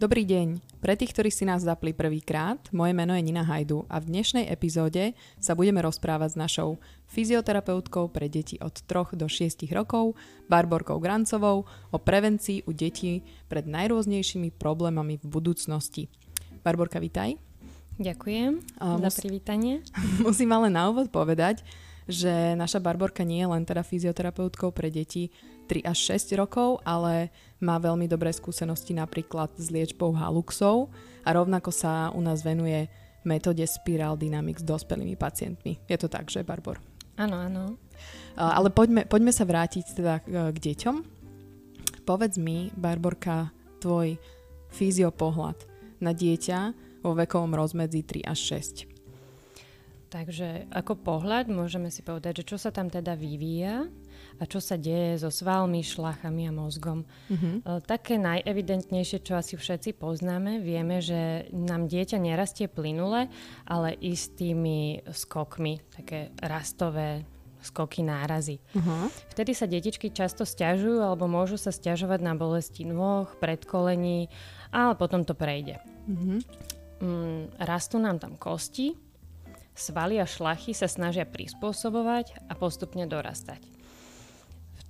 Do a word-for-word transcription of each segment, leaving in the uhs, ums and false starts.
Dobrý deň. Pre tých, ktorí si nás zapli prvýkrát, moje meno je Nina Hajdu a v dnešnej epizóde sa budeme rozprávať s našou fyzioterapeutkou pre deti od troch do šiestich rokov, Barborkou Grancovou, o prevencii u detí pred najrôznejšími problémami v budúcnosti. Barborka, vitaj. Ďakujem uh, za privítanie. Musím ale na úvod povedať, že naša Barborka nie je len teda fyzioterapeutkou pre deti tri až šesť rokov, ale má veľmi dobré skúsenosti napríklad s liečbou haluxov a rovnako sa u nás venuje metóde Spiral Dynamics s dospelými pacientmi. Je to tak, že, Barbor? Áno, áno. Ale poďme, poďme sa vrátiť teda k deťom. Povedz mi, Barborka, tvoj fyziopohľad na dieťa vo vekovom rozmedzi tri až šesť. Takže ako pohľad môžeme si povedať, že čo sa tam teda vyvíja a čo sa deje so svalmi, šľachami a mozgom. Mm-hmm. Také najevidentnejšie, čo asi všetci poznáme, vieme, že nám dieťa nerastie plynule, ale istými skokmi, také rastové skoky, nárazy. Uh-huh. Vtedy sa detičky často sťažujú alebo môžu sa sťažovať na bolesti nôh, predkolení, ale potom to prejde. Uh-huh. Mm, rastú nám tam kosti, svaly a šlachy sa snažia prispôsobovať a postupne dorastať.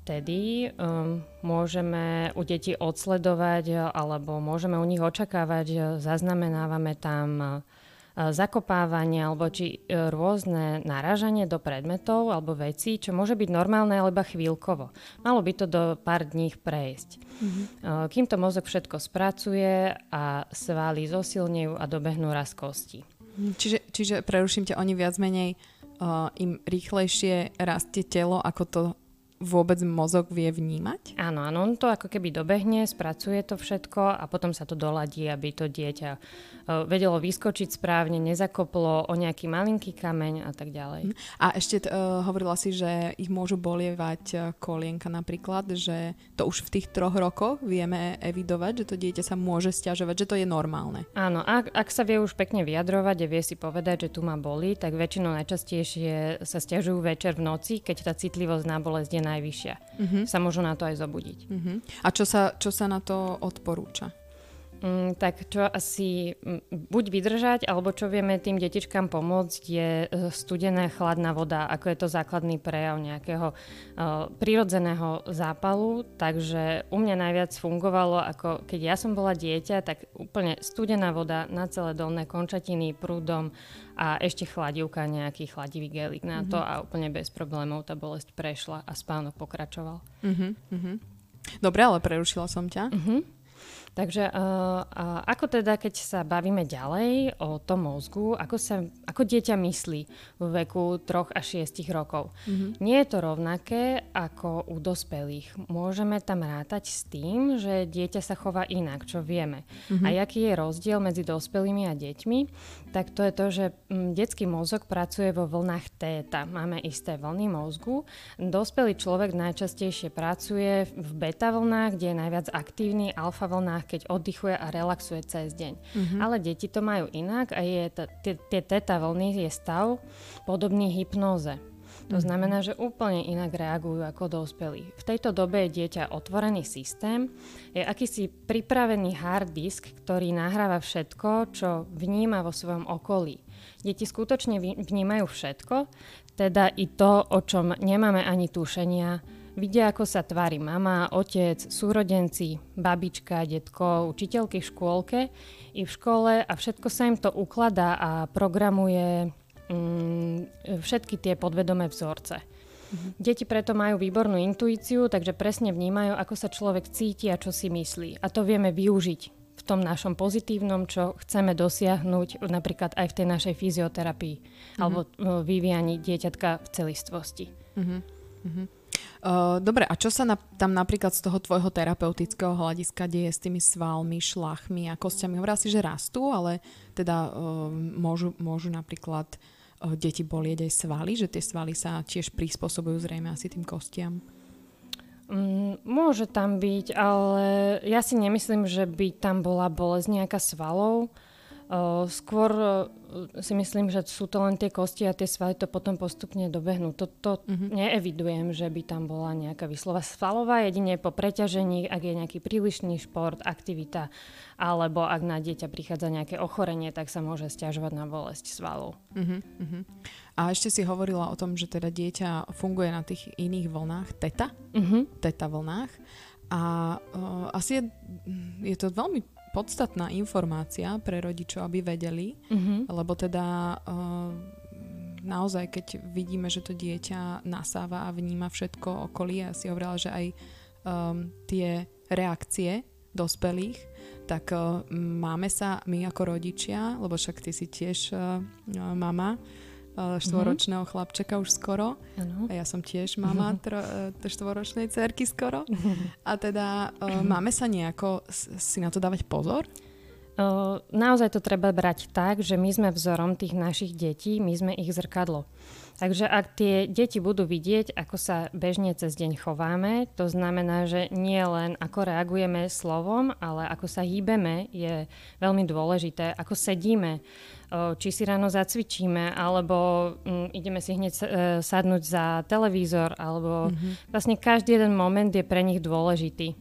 Vtedy um, môžeme u detí odsledovať alebo môžeme u nich očakávať, zaznamenávame tam zakopávanie alebo či rôzne narážanie do predmetov alebo vecí, čo môže byť normálne, ale iba chvíľkovo. Malo by to do pár dní prejsť. Mm-hmm. Kým to mozog všetko spracuje a svaly zosilnejú a dobehnú rast kostí. Čiže, čiže preruším ťa, oni viac menej uh, im rýchlejšie rastie telo, ako to vôbec mozog vie vnímať? Áno, áno, on to ako keby dobehne, spracuje to všetko a potom sa to doladí, aby to dieťa uh, vedelo vyskočiť správne, nezakoplo o nejaký malinký kameň a tak ďalej. A ešte uh, hovorila si, že ich môžu bolievať kolienka napríklad, že to už v tých troch rokoch vieme evidovať, že to dieťa sa môže sťažovať, že to je normálne. Áno, ak, ak sa vie už pekne vyjadrovať a vie si povedať, že tu ma bolí, tak väčšinou najčastejšie sa sťažujú večer v noci, keď tá citlivosť na bolesť je najvyššia. Uh-huh. Sa môžu na to aj zobudiť. Uh-huh. A čo sa, čo sa na to odporúča? Mm, tak čo asi buď vydržať, alebo čo vieme tým detičkám pomôcť, je studená chladná voda, ako je to základný prejav nejakého uh, prirodzeného zápalu. Takže u mňa najviac fungovalo, ako keď ja som bola dieťa, tak úplne studená voda na celé dolné končatiny, prúdom a ešte chladivka, nejaký chladivý gelik na to mm-hmm. a úplne bez problémov tá bolesť prešla a spánok pokračoval. Mm-hmm. Dobre, ale prerušila som ťa. Mm-hmm. Takže uh, uh, ako teda, keď sa bavíme ďalej o tom mozgu, ako, sa, ako dieťa myslí v veku troch až šiestich rokov. Mm-hmm. Nie je to rovnaké ako u dospelých. Môžeme tam rátať s tým, že dieťa sa chová inak, čo vieme. Mm-hmm. A aký je rozdiel medzi dospelými a deťmi, tak to je to, že m, detský mozog pracuje vo vlnách téta. Máme isté vlny mozgu. Dospelý človek najčastejšie pracuje v beta vlnách, kde je najviac aktívny, alfa vlnách, keď oddychuje a relaxuje cez deň. Mm-hmm. Ale deti to majú inak a je t- t- tie teta vlny je stav podobný hypnóze. To mm-hmm. znamená, že úplne inak reagujú ako dospelí. V tejto dobe je dieťa otvorený systém, je akýsi pripravený hard disk, ktorý nahráva všetko, čo vníma vo svojom okolí. Deti skutočne vnímajú všetko, teda i to, o čom nemáme ani tušenia. Vidia, ako sa tvári mama, otec, súrodenci, babička, detko, učiteľky v škôlke i v škole a všetko sa im to ukladá a programuje mm, všetky tie podvedomé vzorce. Mhm. Deti preto majú výbornú intuíciu, takže presne vnímajú, ako sa človek cíti a čo si myslí. A to vieme využiť v tom našom pozitívnom, čo chceme dosiahnuť napríklad aj v tej našej fyzioterapii mhm. alebo vyvíjaní dieťatka v celistvosti. Mhm. Mhm. Uh, dobre, a čo sa na, tam napríklad z toho tvojho terapeutického hľadiska deje s tými svalmi, šlachmi a kostiami? Hovorila si, že rastú, ale teda uh, môžu, môžu napríklad uh, deti bolieť aj svaly, že tie svaly sa tiež prispôsobujú zrejme asi tým kostiam? Mm, môže tam byť, ale ja si nemyslím, že by tam bola bolesť nejaká svalov. Skôr si myslím, že sú to len tie kosti a tie svaly to potom postupne dobehnú. Toto mm-hmm. neevidujem, že by tam bola nejaká výslova svalová, jedine po preťažení, ak je nejaký prílišný šport, aktivita, alebo ak na dieťa prichádza nejaké ochorenie, tak sa môže sťažovať na bolesť svalov. Mm-hmm. A ešte si hovorila o tom, že teda dieťa funguje na tých iných vlnách, teta, mm-hmm. teta vlnách. A uh, asi je, je to veľmi podstatná informácia pre rodičov, aby vedeli, mm-hmm. lebo teda uh, naozaj, keď vidíme, že to dieťa nasáva a vníma všetko okolie, ja si hovorila, že aj um, tie reakcie dospelých, tak uh, máme sa my ako rodičia, lebo však ty si tiež uh, mama uh, štvoročného mm-hmm. chlapčeka už skoro, ano. A ja som tiež mama mm-hmm. tro, uh, štvoročnej dcerky skoro, mm-hmm. a teda uh, máme sa nejako si na to dávať pozor? Uh, naozaj to treba brať tak, že my sme vzorom tých našich detí, my sme ich zrkadlo. Takže ak tie deti budú vidieť, ako sa bežne cez deň chováme, to znamená, že nie len ako reagujeme slovom, ale ako sa hýbeme je veľmi dôležité. Ako sedíme, či si ráno zacvičíme, alebo ideme si hneď sadnúť za televízor, alebo mm-hmm. vlastne každý jeden moment je pre nich dôležitý.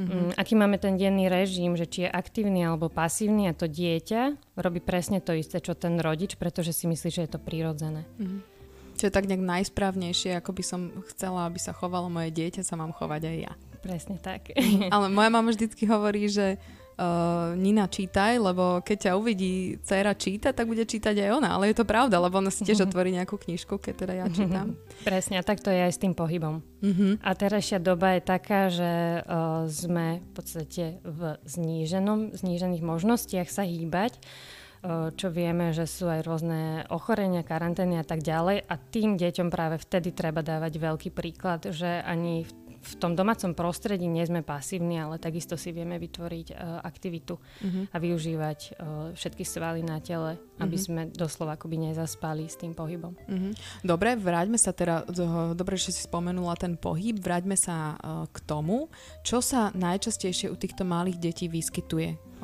Mm-hmm. Aký máme ten denný režim, že či je aktívny alebo pasívny, a to dieťa robí presne to isté, čo ten rodič, pretože si myslí, že je to prirodzené. Mm-hmm. Čo je tak nejak najsprávnejšie, ako by som chcela, aby sa chovalo moje dieťa, sa mám chovať aj ja. Presne tak. Ale moja mama vždycky hovorí, že uh, Nina, čítaj, lebo keď ťa uvidí dcéra číta, tak bude čítať aj ona. Ale je to pravda, lebo ona si tiež otvorí nejakú knižku, keď teda ja čítam. Presne, a tak to je aj s tým pohybom. Uh-huh. A terajšia doba je taká, že uh, sme v podstate v zníženom, znížených možnostiach sa hýbať, čo vieme, že sú aj rôzne ochorenia, karantény a tak ďalej, a tým deťom práve vtedy treba dávať veľký príklad, že ani v, v tom domácom prostredí nie sme pasívni, ale takisto si vieme vytvoriť uh, aktivitu uh-huh. a využívať uh, všetky svaly na tele, aby uh-huh. sme doslova akoby nezaspali s tým pohybom. Uh-huh. Dobre, vráťme sa teda, dobre, že si spomenula ten pohyb, vráťme sa uh, k tomu, čo sa najčastejšie u týchto malých detí vyskytuje,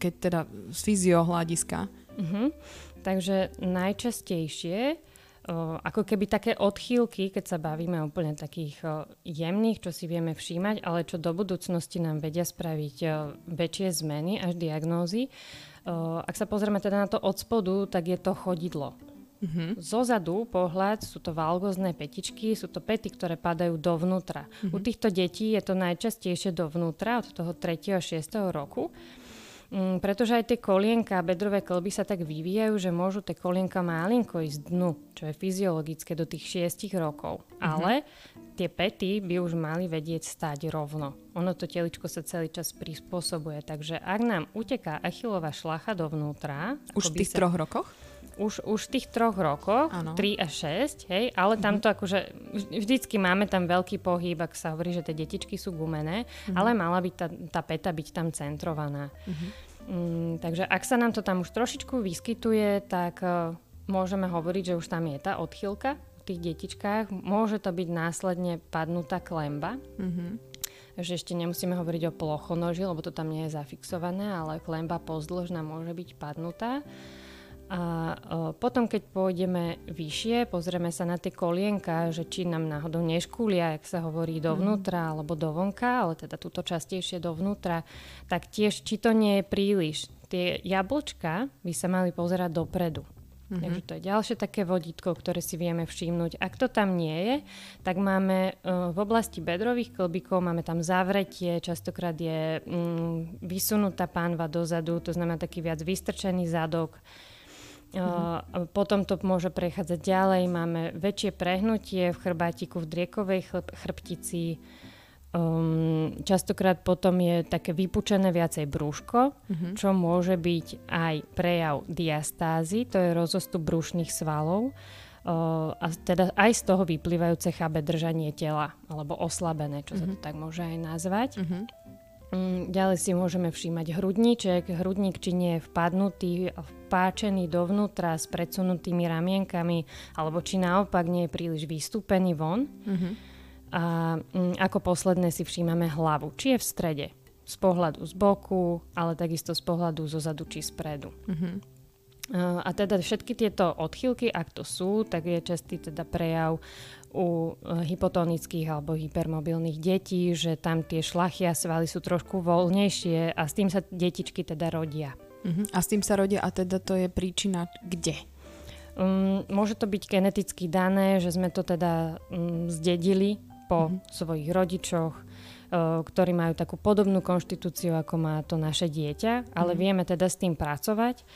keď teda z fyziohľadiska. Uh-huh. Takže najčastejšie, uh, ako keby také odchýlky, keď sa bavíme úplne takých uh, jemných, čo si vieme všímať, ale čo do budúcnosti nám vedia spraviť uh, väčšie zmeny až diagnózy. Uh, ak sa pozrieme teda na to od spodu, tak je to chodidlo. Uh-huh. Zozadu pohľad sú to valgózne petičky, sú to pety, ktoré padajú dovnútra. Uh-huh. U týchto detí je to najčastejšie dovnútra od toho tretieho a šiesteho roku. Mm, pretože aj tie kolienka a bedrové kĺby sa tak vyvíjajú, že môžu tie kolienka malinko ísť dnu, čo je fyziologické do tých šiestich rokov. Mm-hmm. Ale tie pety by už mali vedieť stáť rovno. Ono to teličko sa celý čas prispôsobuje. Takže ak nám uteká achilová šľacha dovnútra... Už v tých sa... troch rokoch? Už, už v tých troch rokoch, ano. tri a šesť, hej, ale mm-hmm. tamto akože vždycky máme tam veľký pohyb, ak sa hovorí, že tie detičky sú gumené, mm-hmm. ale mala by tá, tá peta byť tam centrovaná. Mm-hmm. Mm, takže ak sa nám to tam už trošičku vyskytuje, tak uh, môžeme hovoriť, že už tam je tá odchýlka v tých detičkách. Môže to byť následne padnutá klemba. Mm-hmm. Že ešte nemusíme hovoriť o plochonoži, lebo to tam nie je zafixované, ale klemba pozdĺžna môže byť padnutá. A potom, keď pôjdeme vyššie, pozrieme sa na tie kolienka, že či nám náhodou neškúlia, jak sa hovorí, dovnútra alebo dovonka, ale teda túto častejšie dovnútra, tak tiež, či to nie je príliš. Tie jablčka by sa mali pozerať dopredu. Mm-hmm. Takže to je ďalšie také vodítko, ktoré si vieme všimnúť. Ak to tam nie je, tak máme uh, v oblasti bedrových klbíkov, máme tam zavretie, častokrát je um, vysunutá pánva dozadu, to znamená taký viac vystrčený zadok. Uh-huh. Potom to môže prechádzať ďalej, máme väčšie prehnutie v chrbátiku, v driekovej chrb- chrbtici, um, častokrát potom je také vypučené viacej brúško, uh-huh. čo môže byť aj prejav diastázy, to je rozostup brúšnych svalov, uh, a teda aj z toho vyplývajúce chabé držanie tela, alebo oslabené, čo uh-huh. sa to tak môže aj nazvať. Uh-huh. Ďalej si môžeme všímať hrudníček, hrudník či nie je vpadnutý, vpáčený dovnútra s predsunutými ramienkami, alebo či naopak nie je príliš vystúpený von. Mm-hmm. A ako posledné si všímame hlavu, či je v strede. z pohľadu z boku, ale takisto z pohľadu zo zadu či spredu. Mm-hmm. A teda všetky tieto odchýlky, ak to sú, tak je častý teda prejav u hypotonických alebo hypermobilných detí, že tam tie šlachy a svaly sú trošku voľnejšie a s tým sa detičky teda rodia. Uh-huh. A s tým sa rodia a teda to je príčina kde? Um, môže to byť geneticky dané, že sme to teda um, zdedili po uh-huh. svojich rodičoch, uh, ktorí majú takú podobnú konštitúciu, ako má to naše dieťa, ale uh-huh. vieme teda s tým pracovať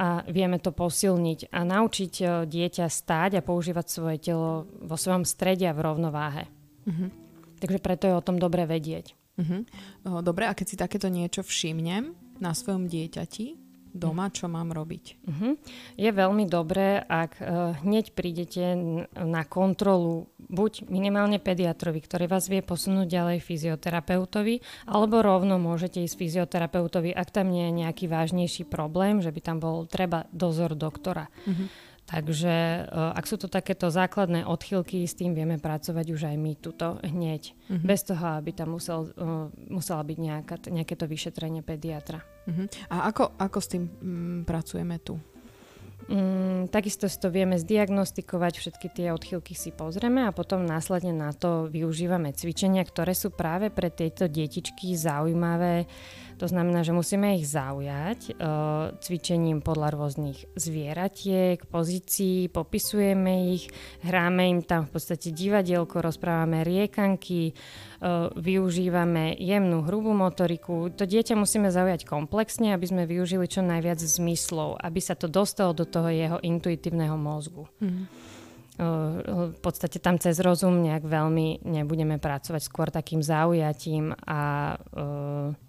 a vieme to posilniť a naučiť dieťa stáť a používať svoje telo vo svojom strede a v rovnováhe. Uh-huh. Takže preto je o tom dobre vedieť. Uh-huh. Dobre, a keď si takéto niečo všimnem na svojom dieťati doma, čo mám robiť? Uh-huh. Je veľmi dobré, ak uh, hneď prídete na kontrolu buď minimálne pediatrovi, ktorý vás vie posunúť ďalej fyzioterapeutovi, alebo rovno môžete ísť fyzioterapeutovi, ak tam nie je nejaký vážnejší problém, že by tam bol treba dozor doktora. Uh-huh. Takže uh, ak sú to takéto základné odchýlky, s tým vieme pracovať už aj my tuto hneď. Uh-huh. Bez toho, aby tam musel, uh, musela byť nejaká, nejaké to vyšetrenie pediatra. Uh-huh. A ako, ako s tým mm, pracujeme tu? Mm, takisto si to vieme zdiagnostikovať, všetky tie odchýlky si pozrieme a potom následne na to využívame cvičenia, ktoré sú práve pre tieto detičky zaujímavé. To znamená, že musíme ich zaujať e, cvičením podľa rôznych zvieratiek, pozícií, popisujeme ich, hráme im tam v podstate divadielko, rozprávame riekanky, e, využívame jemnú, hrubú motoriku. To dieťa musíme zaujať komplexne, aby sme využili čo najviac zmyslov, aby sa to dostalo do toho jeho intuitívneho mozgu. Mm. E, v podstate tam cez rozum nejak veľmi nebudeme pracovať, skôr takým zaujatím a... E,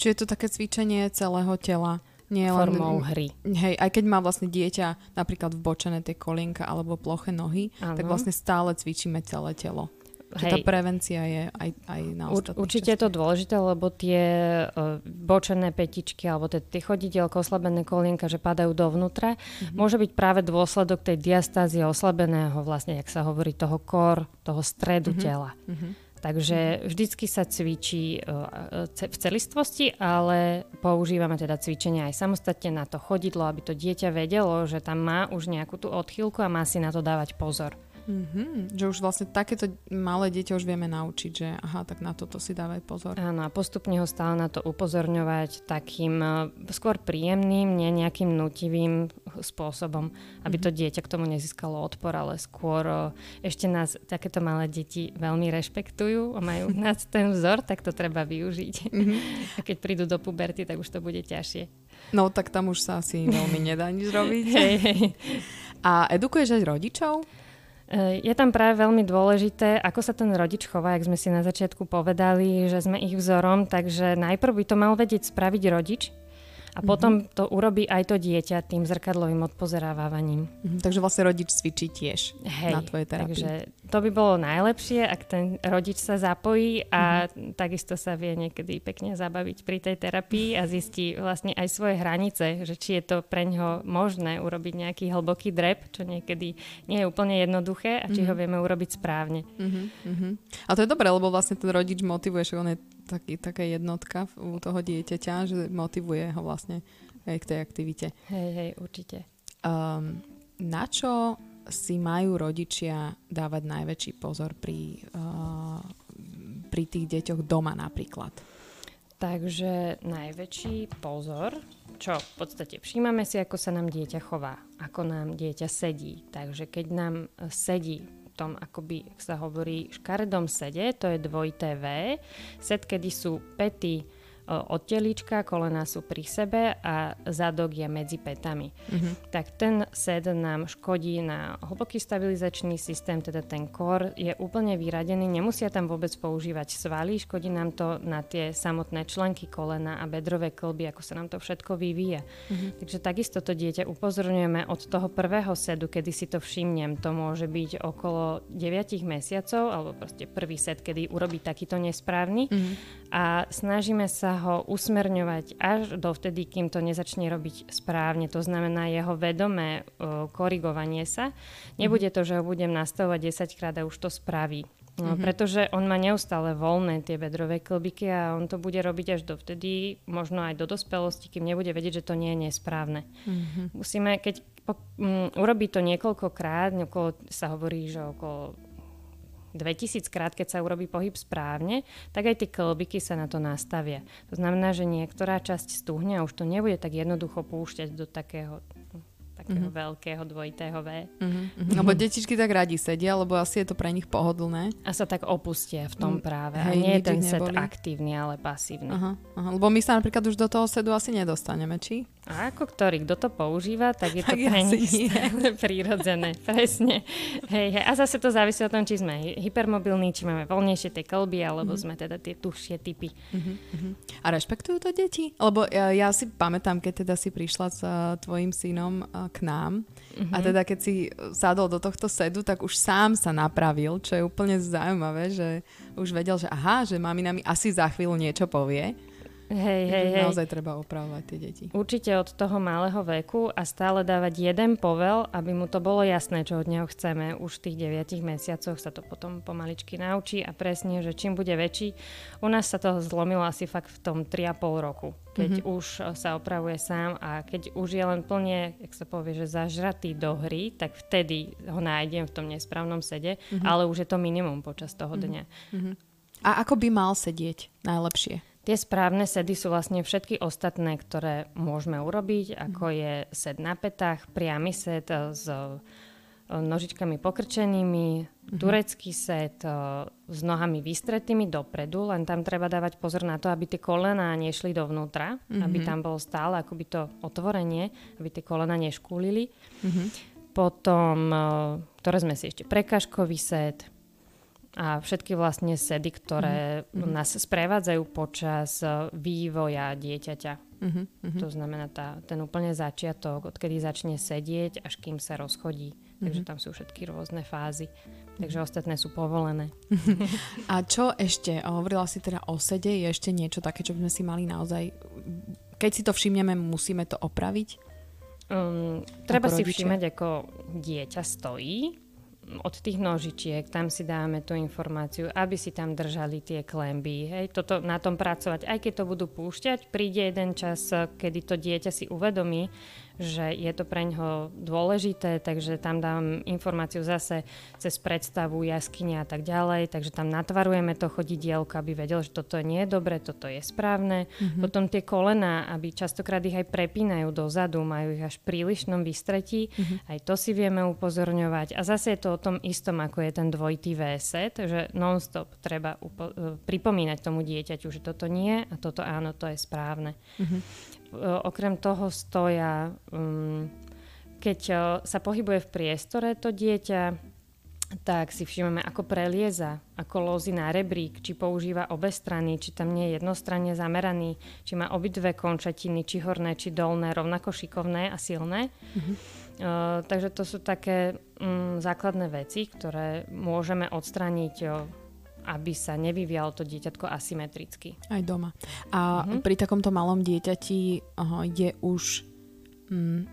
Čiže je to také cvičenie celého tela. Nie formou len, hry. Hej, aj keď má vlastne dieťa napríklad vbočené tie kolienka alebo ploché nohy, ano. Tak vlastne stále cvičíme celé telo. Hej. Tá prevencia je aj, aj na ostatných. Určite časne. Je to dôležité, lebo tie uh, bočené petičky alebo tie, tie chodidielko, oslabené kolienka, že padajú dovnútra, mm-hmm. môže byť práve dôsledok tej diastázie oslabeného, vlastne, jak sa hovorí, toho kor, toho stredu mm-hmm. tela. Mm-hmm. Takže vždycky sa cvičí v celistvosti, ale používame teda cvičenia aj samostatne na to chodidlo, aby to dieťa vedelo, že tam má už nejakú tú odchýlku a má si na to dávať pozor. Mm-hmm. Že už vlastne takéto malé dieťa už vieme naučiť, že aha, tak na toto si dávaj pozor. Áno, a postupne ho stále na to upozorňovať takým skôr príjemným, nie nejakým nutivým spôsobom, aby mm-hmm. to dieťa k tomu nezískalo odpor, ale skôr ešte nás takéto malé deti veľmi rešpektujú a majú nad ten vzor, tak to treba využiť. Mm-hmm. A keď prídu do puberty, tak už to bude ťažšie. No tak tam už sa asi veľmi nedá nič robiť. Hej, hej. A edukuješ aj rodičov? Je tam práve veľmi dôležité, ako sa ten rodič chová, jak sme si na začiatku povedali, že sme ich vzorom, takže najprv by to mal vedieť spraviť rodič a mm-hmm. potom to urobí aj to dieťa tým zrkadlovým odpozerávaním. Mm-hmm. Takže vlastne rodič cvičí tiež Hej, na tvojej terapii. Takže to by bolo najlepšie, ak ten rodič sa zapojí a mm-hmm. takisto sa vie niekedy pekne zabaviť pri tej terapii a zistí vlastne aj svoje hranice, že či je to preňho možné urobiť nejaký hlboký drep, čo niekedy nie je úplne jednoduché a či mm-hmm. ho vieme urobiť správne. Mm-hmm. A to je dobré, lebo vlastne ten rodič motivuje, že on je taký, taká jednotka u toho dieťaťa, že motivuje ho vlastne aj k tej aktivite. Hej, hej, určite. Um, na čo si majú rodičia dávať najväčší pozor pri, uh, pri tých deťoch doma napríklad? Takže najväčší pozor, čo v podstate všímame si, ako sa nám dieťa chová, ako nám dieťa sedí. Takže keď nám sedí v tom, akoby sa hovorí škaredom sede, to je dvojité V, sed, kedy sú pety od telička, kolená sú pri sebe a zadok je medzi petami. Mm-hmm. Tak ten sed nám škodí na hlboký stabilizačný systém, teda ten kor je úplne vyradený, nemusia tam vôbec používať svaly, škodí nám to na tie samotné členky kolena a bedrové kĺby, ako sa nám to všetko vyvíja. Mm-hmm. Takže takisto to dieťa upozorňujeme od toho prvého sedu, kedy si to všimnem, to môže byť okolo deväť mesiacov, alebo proste prvý sed, kedy urobí takýto nesprávny mm-hmm. a snažíme sa ho usmerňovať až dovtedy, kým to nezačne robiť správne. To znamená jeho vedomé uh, korigovanie sa. Nebude to, že ho budem nastavovať desaťkrát a už to spraví. No, mm-hmm. Pretože on má neustále voľné tie bedrové klbiky a on to bude robiť až dovtedy, možno aj do dospelosti, kým nebude vedieť, že to nie je nesprávne. Mm-hmm. Musíme, keď po, um, urobí to niekoľkokrát, okolo, sa hovorí, že okolo dvetisíc krát, keď sa urobí pohyb správne, tak aj tie klbiky sa na to nastavia. To znamená, že niektorá časť stuhne a už to nebude tak jednoducho púšťať do takého... takého mm-hmm. veľkého dvojitého V. Mm-hmm. Lebo detičky tak radi sedia, lebo asi je to pre nich pohodlné. A sa tak opustia v tom práve. Hej, a nie je ten set aktívny, ale pasívny. Aha, aha, lebo my sa napríklad už do toho sedu asi nedostaneme, či? A ako ktorý, kto to používa, tak je tak to pre nich prírodzené. Presne. Hej, hej. A zase to závisí od tom, či sme hypermobilní, či máme voľnejšie tie kolby, alebo mm-hmm. sme teda tie tuhšie typy. Mm-hmm. A rešpektujú to deti? Lebo ja, ja si pamätám, keď teda si prišla s uh, tvojim synom uh, k nám. Mm-hmm. A teda keď si sadol do tohto sedu, tak už sám sa napravil, čo je úplne zaujímavé, že už vedel, že aha, že mamina mi asi za chvíľu niečo povie. Hej, hej, hej. Naozaj treba opravovať tie deti. Určite od toho malého veku a stále dávať jeden povel, aby mu to bolo jasné, čo od neho chceme. Už v tých deviatich mesiacoch sa to potom pomaličky naučí a presne, že čím bude väčší. U nás sa to zlomilo asi fakt v tom tri a pol roku, keď mm-hmm. už sa opravuje sám a keď už je len plne, jak sa povie, že zažratý do hry, tak vtedy ho nájdem v tom nesprávnom sede, mm-hmm. ale už je to minimum počas toho dňa. Mm-hmm. A ako by mal sedieť najlepšie? Tie správne sedy sú vlastne všetky ostatné, ktoré môžeme urobiť, ako je sed na pätách, priamy sed s nožičkami pokrčenými, turecký sed s nohami vystretými dopredu, len tam treba dávať pozor na to, aby tie kolená nešli dovnútra, mm-hmm. aby tam bolo stále akoby to otvorenie, aby tie kolená neškúlili. Mm-hmm. Potom, ktoré sme si ešte, prekážkový sed, a všetky vlastne sedy, ktoré mm-hmm. nás sprevádzajú počas vývoja dieťaťa. Mm-hmm. To znamená tá, ten úplne začiatok, odkedy začne sedieť, až kým sa rozchodí. Mm-hmm. Takže tam sú všetky rôzne fázy. Takže ostatné sú povolené. A čo ešte? Hovorila si teda o sede. Je ešte niečo také, čo by sme si mali naozaj... Keď si to všimneme, musíme to opraviť? Um, treba si všimať, ako dieťa stojí. Od tých nožičiek, tam si dáme tú informáciu, aby si tam držali tie klemby. Hej, toto, na tom pracovať. Aj keď to budú púšťať, príde jeden čas, kedy to dieťa si uvedomí, že je to pre ňoho dôležité, takže tam dám informáciu zase cez predstavu, jaskyne a tak ďalej, takže tam natvarujeme to chodidielko, aby vedel, že toto nie je dobre, toto je správne. Mm-hmm. Potom tie kolená, aby častokrát ich aj prepínajú dozadu, majú ich až v prílišnom vystretí, mm-hmm. aj to si vieme upozorňovať. A zase je to o tom istom, ako je ten dvojitý V-set, že non-stop treba upo- pripomínať tomu dieťaťu, že toto nie a toto áno, to je správne. Mm-hmm. Okrem toho stoja, um, keď uh, sa pohybuje v priestore to dieťa, tak si všimeme, ako prelieza, ako lózi na rebrík, či používa obe strany, či tam nie je jednostranne zameraný, či má obidve končatiny, či horné, či dolné, rovnako šikovné a silné. Mm-hmm. Uh, takže to sú také um, základné veci, ktoré môžeme odstraniť, jo, aby sa nevyvíjalo to dieťatko asymetricky. Aj doma. A uh-huh. pri takomto malom dieťati aha, je už m,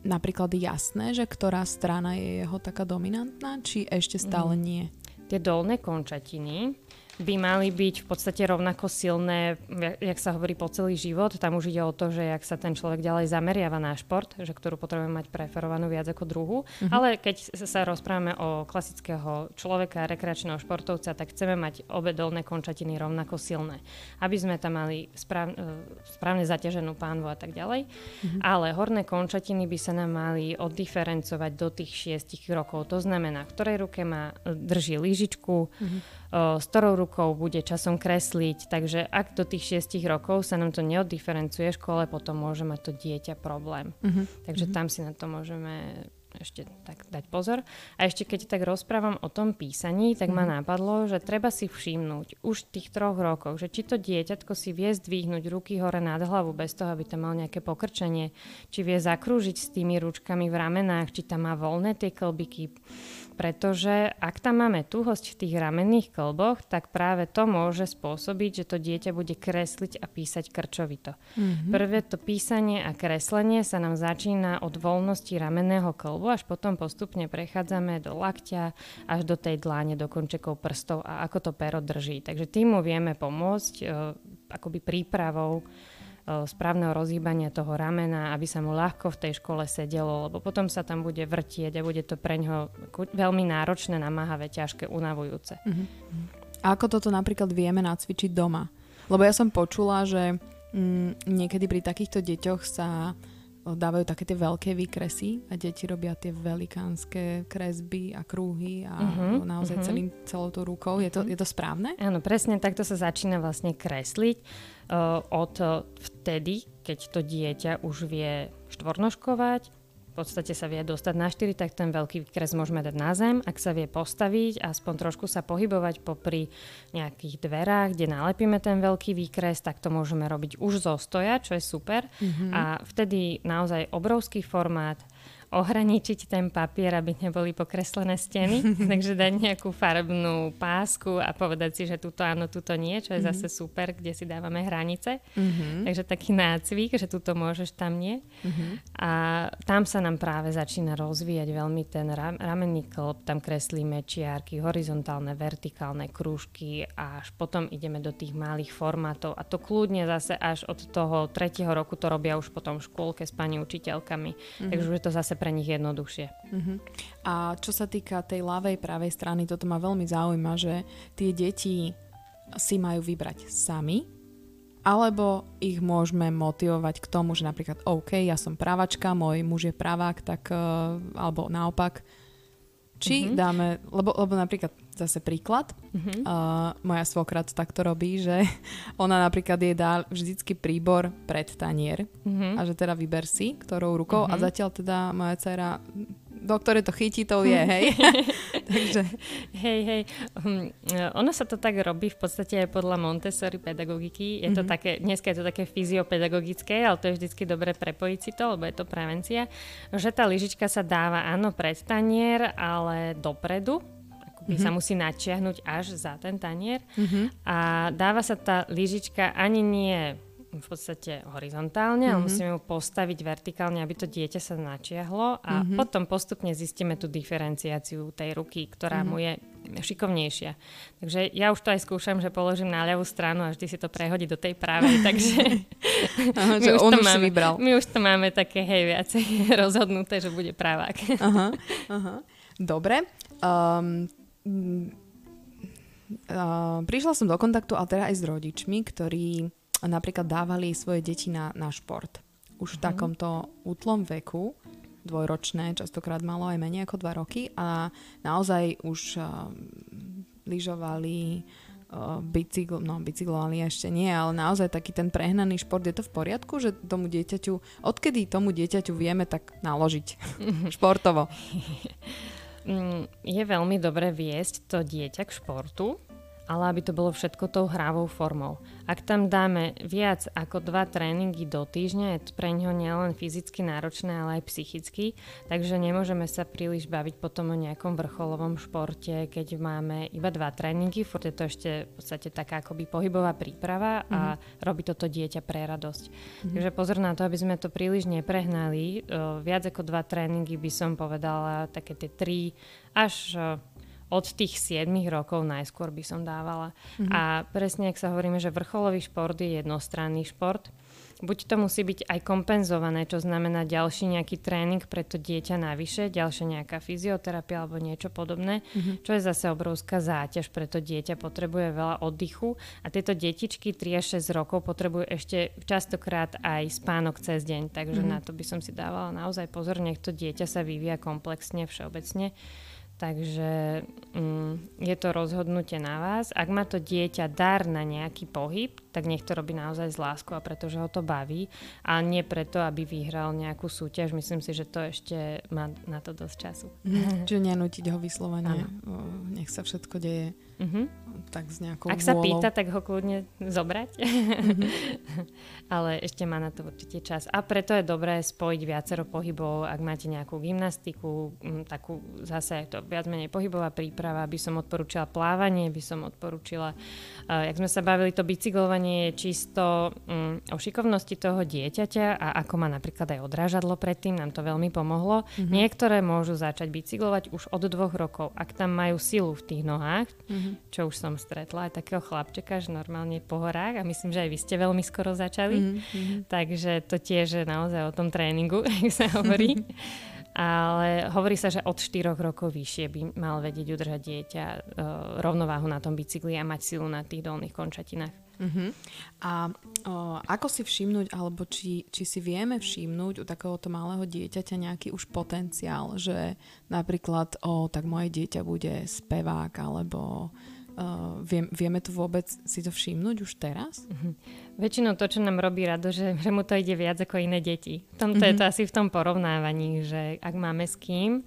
napríklad jasné, že ktorá strana je jeho taká dominantná, či ešte stále uh-huh. nie? Tie dolné končatiny by mali byť v podstate rovnako silné, jak sa hovorí, po celý život. Tam už ide o to, že jak sa ten človek ďalej zameriava na šport, že ktorú potrebujeme mať preferovanú viac ako druhú. Mm-hmm. Ale keď sa rozprávame o klasického človeka, rekreačného športovca, tak chceme mať obe dolné končatiny rovnako silné. Aby sme tam mali správ, správne zaťaženú pánvu a tak ďalej. Mm-hmm. Ale horné končatiny by sa nám mali oddiferencovať do tých šiestich rokov. To znamená, v ktorej ruke má, drží lyžičku, mm-hmm. s ktorou rukou bude časom kresliť. Takže ak do tých šiestich rokov sa nám to neoddiferencuje v škole, potom môže mať to dieťa problém. Uh-huh. Takže uh-huh. tam si na to môžeme ešte tak dať pozor. A ešte keď tak rozprávam o tom písaní, tak uh-huh. ma napadlo, že treba si všimnúť už v tých troch rokoch, že či to dieťatko si vie zdvihnúť ruky hore nad hlavu bez toho, aby tam mal nejaké pokrčenie, či vie zakrúžiť s tými ručkami v ramenách, či tam má voľné tie klbiky. pretože ak tam máme tuhosť v tých ramenných klboch, tak práve to môže spôsobiť, že to dieťa bude kresliť a písať krčovito. Mm-hmm. Prvé to písanie a kreslenie sa nám začína od voľnosti ramenného klbu, až potom postupne prechádzame do lakťa, až do tej dláne, do končekov prstov a ako to pero drží. Takže tým mu vieme pomôcť e, akoby prípravou správneho rozhýbania toho ramena, aby sa mu ľahko v tej škole sedelo, lebo potom sa tam bude vrtieť a bude to preňho veľmi náročné, namáhavé, ťažké, unavujúce. Uh-huh. A ako toto napríklad vieme nacvičiť doma? Lebo ja som počula, že mm, niekedy pri takýchto deťoch sa dávajú také tie veľké výkresy a deti robia tie velikánske kresby a krúhy a uh-huh, naozaj uh-huh. celým, celou tou rukou. Je to, je to správne? Áno, presne takto sa začína vlastne kresliť uh, od vtedy, keď to dieťa už vie štvornožkovať, v podstate sa vie dostať na štyri, tak ten veľký výkres môžeme dať na zem. Ak sa vie postaviť, aspoň trošku sa pohybovať popri nejakých dverách, kde nalepíme ten veľký výkres, tak to môžeme robiť už zo stoja, čo je super. Mm-hmm. A vtedy naozaj obrovský formát, ohraničiť ten papier, aby neboli pokreslené steny, takže dať nejakú farbnú pásku a povedať si, že tuto áno, tuto nie, čo je mm-hmm. zase super, kde si dávame hranice. Mm-hmm. Takže taký nácvik, že tuto môžeš, tam nie. Mm-hmm. A tam sa nám práve začína rozvíjať veľmi ten ram, ramenný klb, tam kreslíme čiarky, horizontálne, vertikálne krúžky a až potom ideme do tých malých formátov a to kľudne zase až od toho tretieho roku to robia už potom v škôlke s pani učiteľkami. Mm-hmm. Takže už je to zase pre nich jednoduchšie. Uh-huh. A čo sa týka tej ľavej, pravej strany, toto ma veľmi zaujíma, že tie deti si majú vybrať sami, alebo ich môžeme motivovať k tomu, že napríklad OK, ja som pravačka, môj muž je pravák, tak uh, alebo naopak. Či uh-huh. dáme, lebo, lebo napríklad zase príklad, uh-huh. uh, moja svokra to takto robí, že ona napríklad jej dá vždycky príbor pred tanier uh-huh. a že teda vyber si, ktorou rukou uh-huh. a zatiaľ teda moja dcera, do ktorej to chytí, to je, hej. Takže. Hej, hej. Um, ono sa to tak robí v podstate aj podľa Montessori pedagogiky. Je mm-hmm. to také, dneska je to také fyziopedagogické, ale to je vždycky dobre prepojiť si to, lebo je to prevencia, že tá lyžička sa dáva áno pred tanier, ale dopredu. Mm-hmm. sa musí načiahnuť až za ten tanier. Mm-hmm. A dáva sa tá lyžička ani nie v podstate horizontálne, mm-hmm. ale musíme ju postaviť vertikálne, aby to dieťa sa načiahlo a mm-hmm. potom postupne zistíme tú diferenciáciu tej ruky, ktorá mm-hmm. mu je šikovnejšia. Takže ja už to aj skúšam, že položím na ľavú stranu a vždy si to prehodí do tej pravej, takže aha, my, už on už máme, vybral. my už to máme také, hej, viacej rozhodnuté, že bude pravák. Aha, aha. Dobre. Um, uh, prišla som do kontaktu, ale teda aj s rodičmi, ktorí a napríklad dávali svoje deti na, na šport. Už v takomto útlom veku, dvojročné, častokrát malo aj menej ako dva roky a naozaj už uh, lyžovali, uh, bicykl, no bicyklovali ešte nie, ale naozaj taký ten prehnaný šport, je to v poriadku, že tomu dieťaťu, odkedy tomu dieťaťu vieme tak naložiť športovo? Je veľmi dobre viesť to dieťa k športu, ale aby to bolo všetko tou hravou formou. Ak tam dáme viac ako dva tréningy do týždňa, je to pre ňoho nielen fyzicky náročné, ale aj psychicky, takže nemôžeme sa príliš baviť potom o nejakom vrcholovom športe, keď máme iba dva tréningy, furt je to ešte v podstate taká akoby pohybová príprava a mm-hmm. robí toto dieťa pre radosť. Mm-hmm. Takže pozor na to, aby sme to príliš neprehnali. Viac ako dva tréningy by som povedala, také tie tri až... Od tých siedmich rokov najskôr by som dávala. Mm-hmm. A presne, ak sa hovoríme, že vrcholový šport je jednostranný šport, buď to musí byť aj kompenzované, čo znamená ďalší nejaký tréning pre to dieťa navyše, ďalšia nejaká fyzioterapia alebo niečo podobné, mm-hmm. čo je zase obrovská záťaž pre to dieťa, potrebuje veľa oddychu a tieto detičky tri až šesť rokov potrebujú ešte častokrát aj spánok cez deň, takže mm-hmm. na to by som si dávala naozaj pozor, nech to dieťa sa vyvíja komplexne, všeobecne. Takže mm, je to rozhodnutie na vás. Ak má to dieťa dar na nejaký pohyb, tak nech to robí naozaj z láskou a pretože ho to baví. A nie preto, aby vyhral nejakú súťaž. Myslím si, že to ešte má na to dosť času. Čiže nenútiť ho vyslovene. Nech sa všetko deje. Uh-huh. tak s nejakou vôľou. Ak sa pýta, tak ho kľudne zobrať. Mm-hmm. Ale ešte má na to určite čas. A preto je dobré spojiť viacero pohybov. Ak máte nejakú gymnastiku, takú zase to viac menej pohybová príprava, by som odporúčila plávanie, by som odporúčila, uh, jak sme sa bavili, to bicyklovanie je čisto um, o šikovnosti toho dieťaťa a ako má napríklad aj odrážadlo predtým, nám to veľmi pomohlo. Mm-hmm. Niektoré môžu začať bicyklovať už od dvoch rokov, ak tam majú silu v tých nohách, mm-hmm. čo už som stretla aj takého chlapčeka, že normálne po horách a myslím, že aj vy ste veľmi skoro začali. Mm-hmm. Takže to tiež je naozaj o tom tréningu, jak sa hovorí. Ale hovorí sa, že od štyroch rokov vyššie by mal vedieť udržať dieťa e, rovnováhu na tom bicykli a mať silu na tých dolných končatinách. Mm-hmm. A o, ako si všimnúť, alebo či, či si vieme všimnúť u takéhoto malého dieťaťa nejaký už potenciál, že napríklad o, tak moje dieťa bude spevák, alebo Uh, vie, vieme tu vôbec si to všimnúť už teraz? Uh-huh. Väčšinou to, čo nám robí rado, že, že mu to ide viac ako iné deti. V tomto uh-huh. je to asi v tom porovnávaní, že ak máme s kým,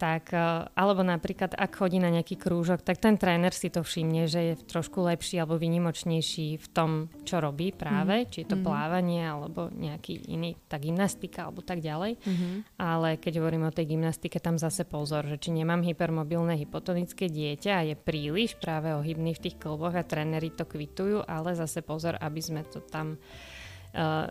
tak, alebo napríklad, ak chodí na nejaký krúžok, tak ten tréner si to všimne, že je trošku lepší alebo výnimočnejší v tom, čo robí práve, mm-hmm. či je to plávanie alebo nejaký iný, tá gymnastika alebo tak ďalej. Mm-hmm. Ale keď hovoríme o tej gymnastike, tam zase pozor, že či nemám hypermobilné hypotonické dieťa a je príliš práve ohybný v tých klboch a tréneri to kvitujú, ale zase pozor, aby sme to tam... Uh,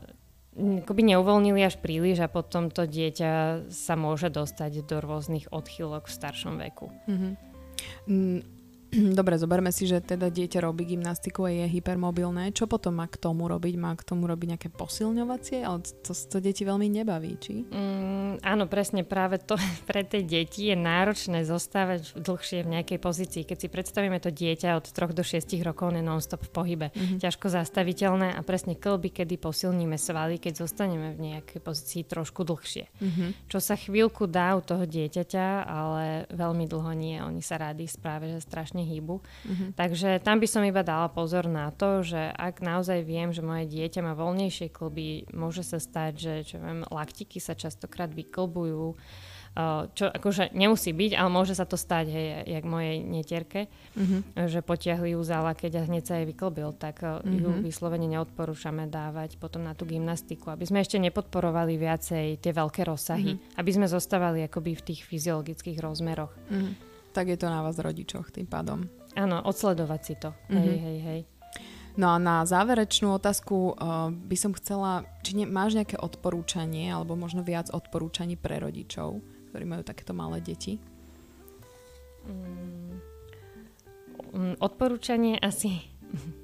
akoby neuvoľnili až príliš a potom to dieťa sa môže dostať do rôznych odchýlok v staršom veku. Mm-hmm. Dobre, zoberme si, že teda dieťa robí gymnastiku a je hypermobilné. Čo potom má k tomu robiť? Má k tomu robiť nejaké posilňovacie? Ale to, to deti veľmi nebaví, či? Mm, áno, presne práve to pre tie deti je náročné zostávať dlhšie v nejakej pozícii. Keď si predstavíme to dieťa od troch do šiestich rokov je non-stop v pohybe. Mm-hmm. Ťažko zastaviteľné a presne klby, kedy posilníme svaly, keď zostaneme v nejakej pozícii trošku dlhšie. Mm-hmm. Čo sa chvíľku dá u toho dieťaťa, ale veľmi dlho nie. Oni sa rádi správe, že strašne hýbu. Uh-huh. Takže tam by som iba dala pozor na to, že ak naozaj viem, že moje dieťa má voľnejšie kĺby, môže sa stať, že čo viem, laktiky sa častokrát vyklbujú, čo akože nemusí byť, ale môže sa to stať, hej, jak mojej netierke, uh-huh. že potiahli ju za lakeť a hneď sa jej vyklbil, tak uh-huh. ju vyslovene neodporúčame dávať potom na tú gymnastiku, aby sme ešte nepodporovali viacej tie veľké rozsahy, uh-huh. aby sme zostávali akoby v tých fyziologických rozmeroch. Uh-huh. Tak je to na vás rodičoch tým pádom. Áno, odsledovať si to. Mm-hmm. Hej, hej, hej. No a na záverečnú otázku uh, by som chcela, či ne, máš nejaké odporúčanie, alebo možno viac odporúčaní pre rodičov, ktorí majú takéto malé deti? Mm, odporúčanie asi...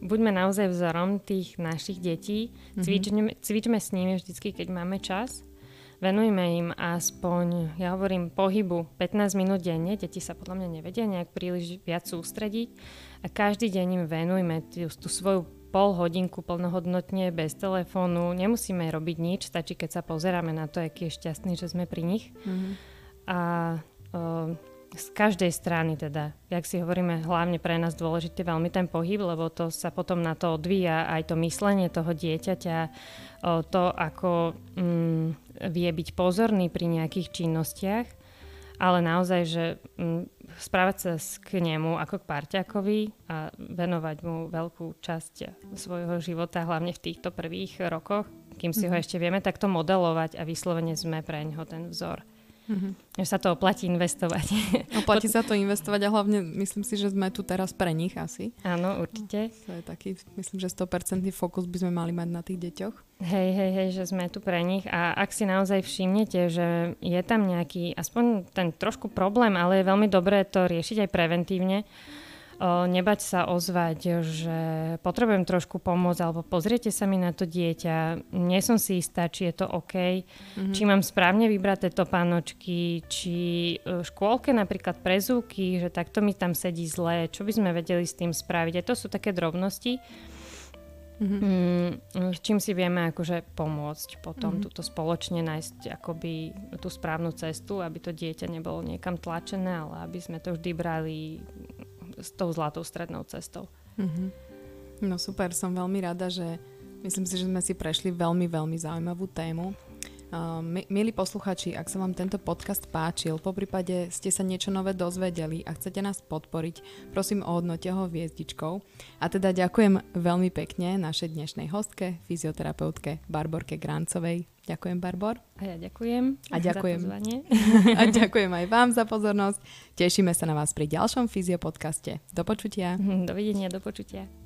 Buďme naozaj vzorom tých našich detí. Mm-hmm. Cvičme, cvičme s nimi vždycky, keď máme čas. Venujme im aspoň, ja hovorím, pohybu pätnásť minút denne. Deti sa podľa mňa nevedia nejak príliš viac sústrediť. A každý deň im venujme tú, tú svoju pol hodinku plnohodnotne, bez telefónu. Nemusíme robiť nič, stačí, keď sa pozeráme na to, aký je šťastný, že sme pri nich. Mm-hmm. A o, z každej strany teda, jak si hovoríme, hlavne pre nás dôležitý veľmi ten pohyb, lebo to sa potom na to odvíja aj to myslenie toho dieťaťa, o, to, ako... Mm, vie byť pozorný pri nejakých činnostiach, ale naozaj, že správať sa k nemu ako k parťákovi a venovať mu veľkú časť svojho života, hlavne v týchto prvých rokoch, kým si mm-hmm. ho ešte vieme takto modelovať a vyslovene sme pre ňoho ten vzor. Mm-hmm. Že sa to oplatí investovať. Oplatí sa to investovať a hlavne myslím si, že sme tu teraz pre nich asi. Áno, určite. To je taký, myslím, že sto percent fokus by sme mali mať na tých deťoch. Hej, hej, hej, že sme tu pre nich a ak si naozaj všimnete, že je tam nejaký, aspoň ten trošku problém, ale je veľmi dobré to riešiť aj preventívne. O, nebať sa ozvať, že potrebujem trošku pomôcť, alebo pozriete sa mi na to dieťa, nie som si istá, či je to OK, mm-hmm. či mám správne vybraté topánočky, či škôlke napríklad prezúky, že takto mi tam sedí zlé, čo by sme vedeli s tým spraviť. A to sú také drobnosti, mm-hmm. čím si vieme akože pomôcť potom mm-hmm. túto spoločne nájsť akoby tú správnu cestu, aby to dieťa nebolo niekam tlačené, ale aby sme to vždy brali s tou zlatou strednou cestou. Mm-hmm. No super, som veľmi rada, že myslím si, že sme si prešli veľmi, veľmi zaujímavú tému. Milí posluchači, ak sa vám tento podcast páčil, poprípade ste sa niečo nové dozvedeli a chcete nás podporiť, prosím o hodnote ho hviezdičkou. A teda ďakujem veľmi pekne našej dnešnej hostke, fyzioterapeutke Barborke Grancovej. Ďakujem, Barbor. A ja ďakujem, a ďakujem za pozvanie. A ďakujem aj vám za pozornosť. Tešíme sa na vás pri ďalšom fyziopodcaste. Do počutia. Dovidenia, do počutia.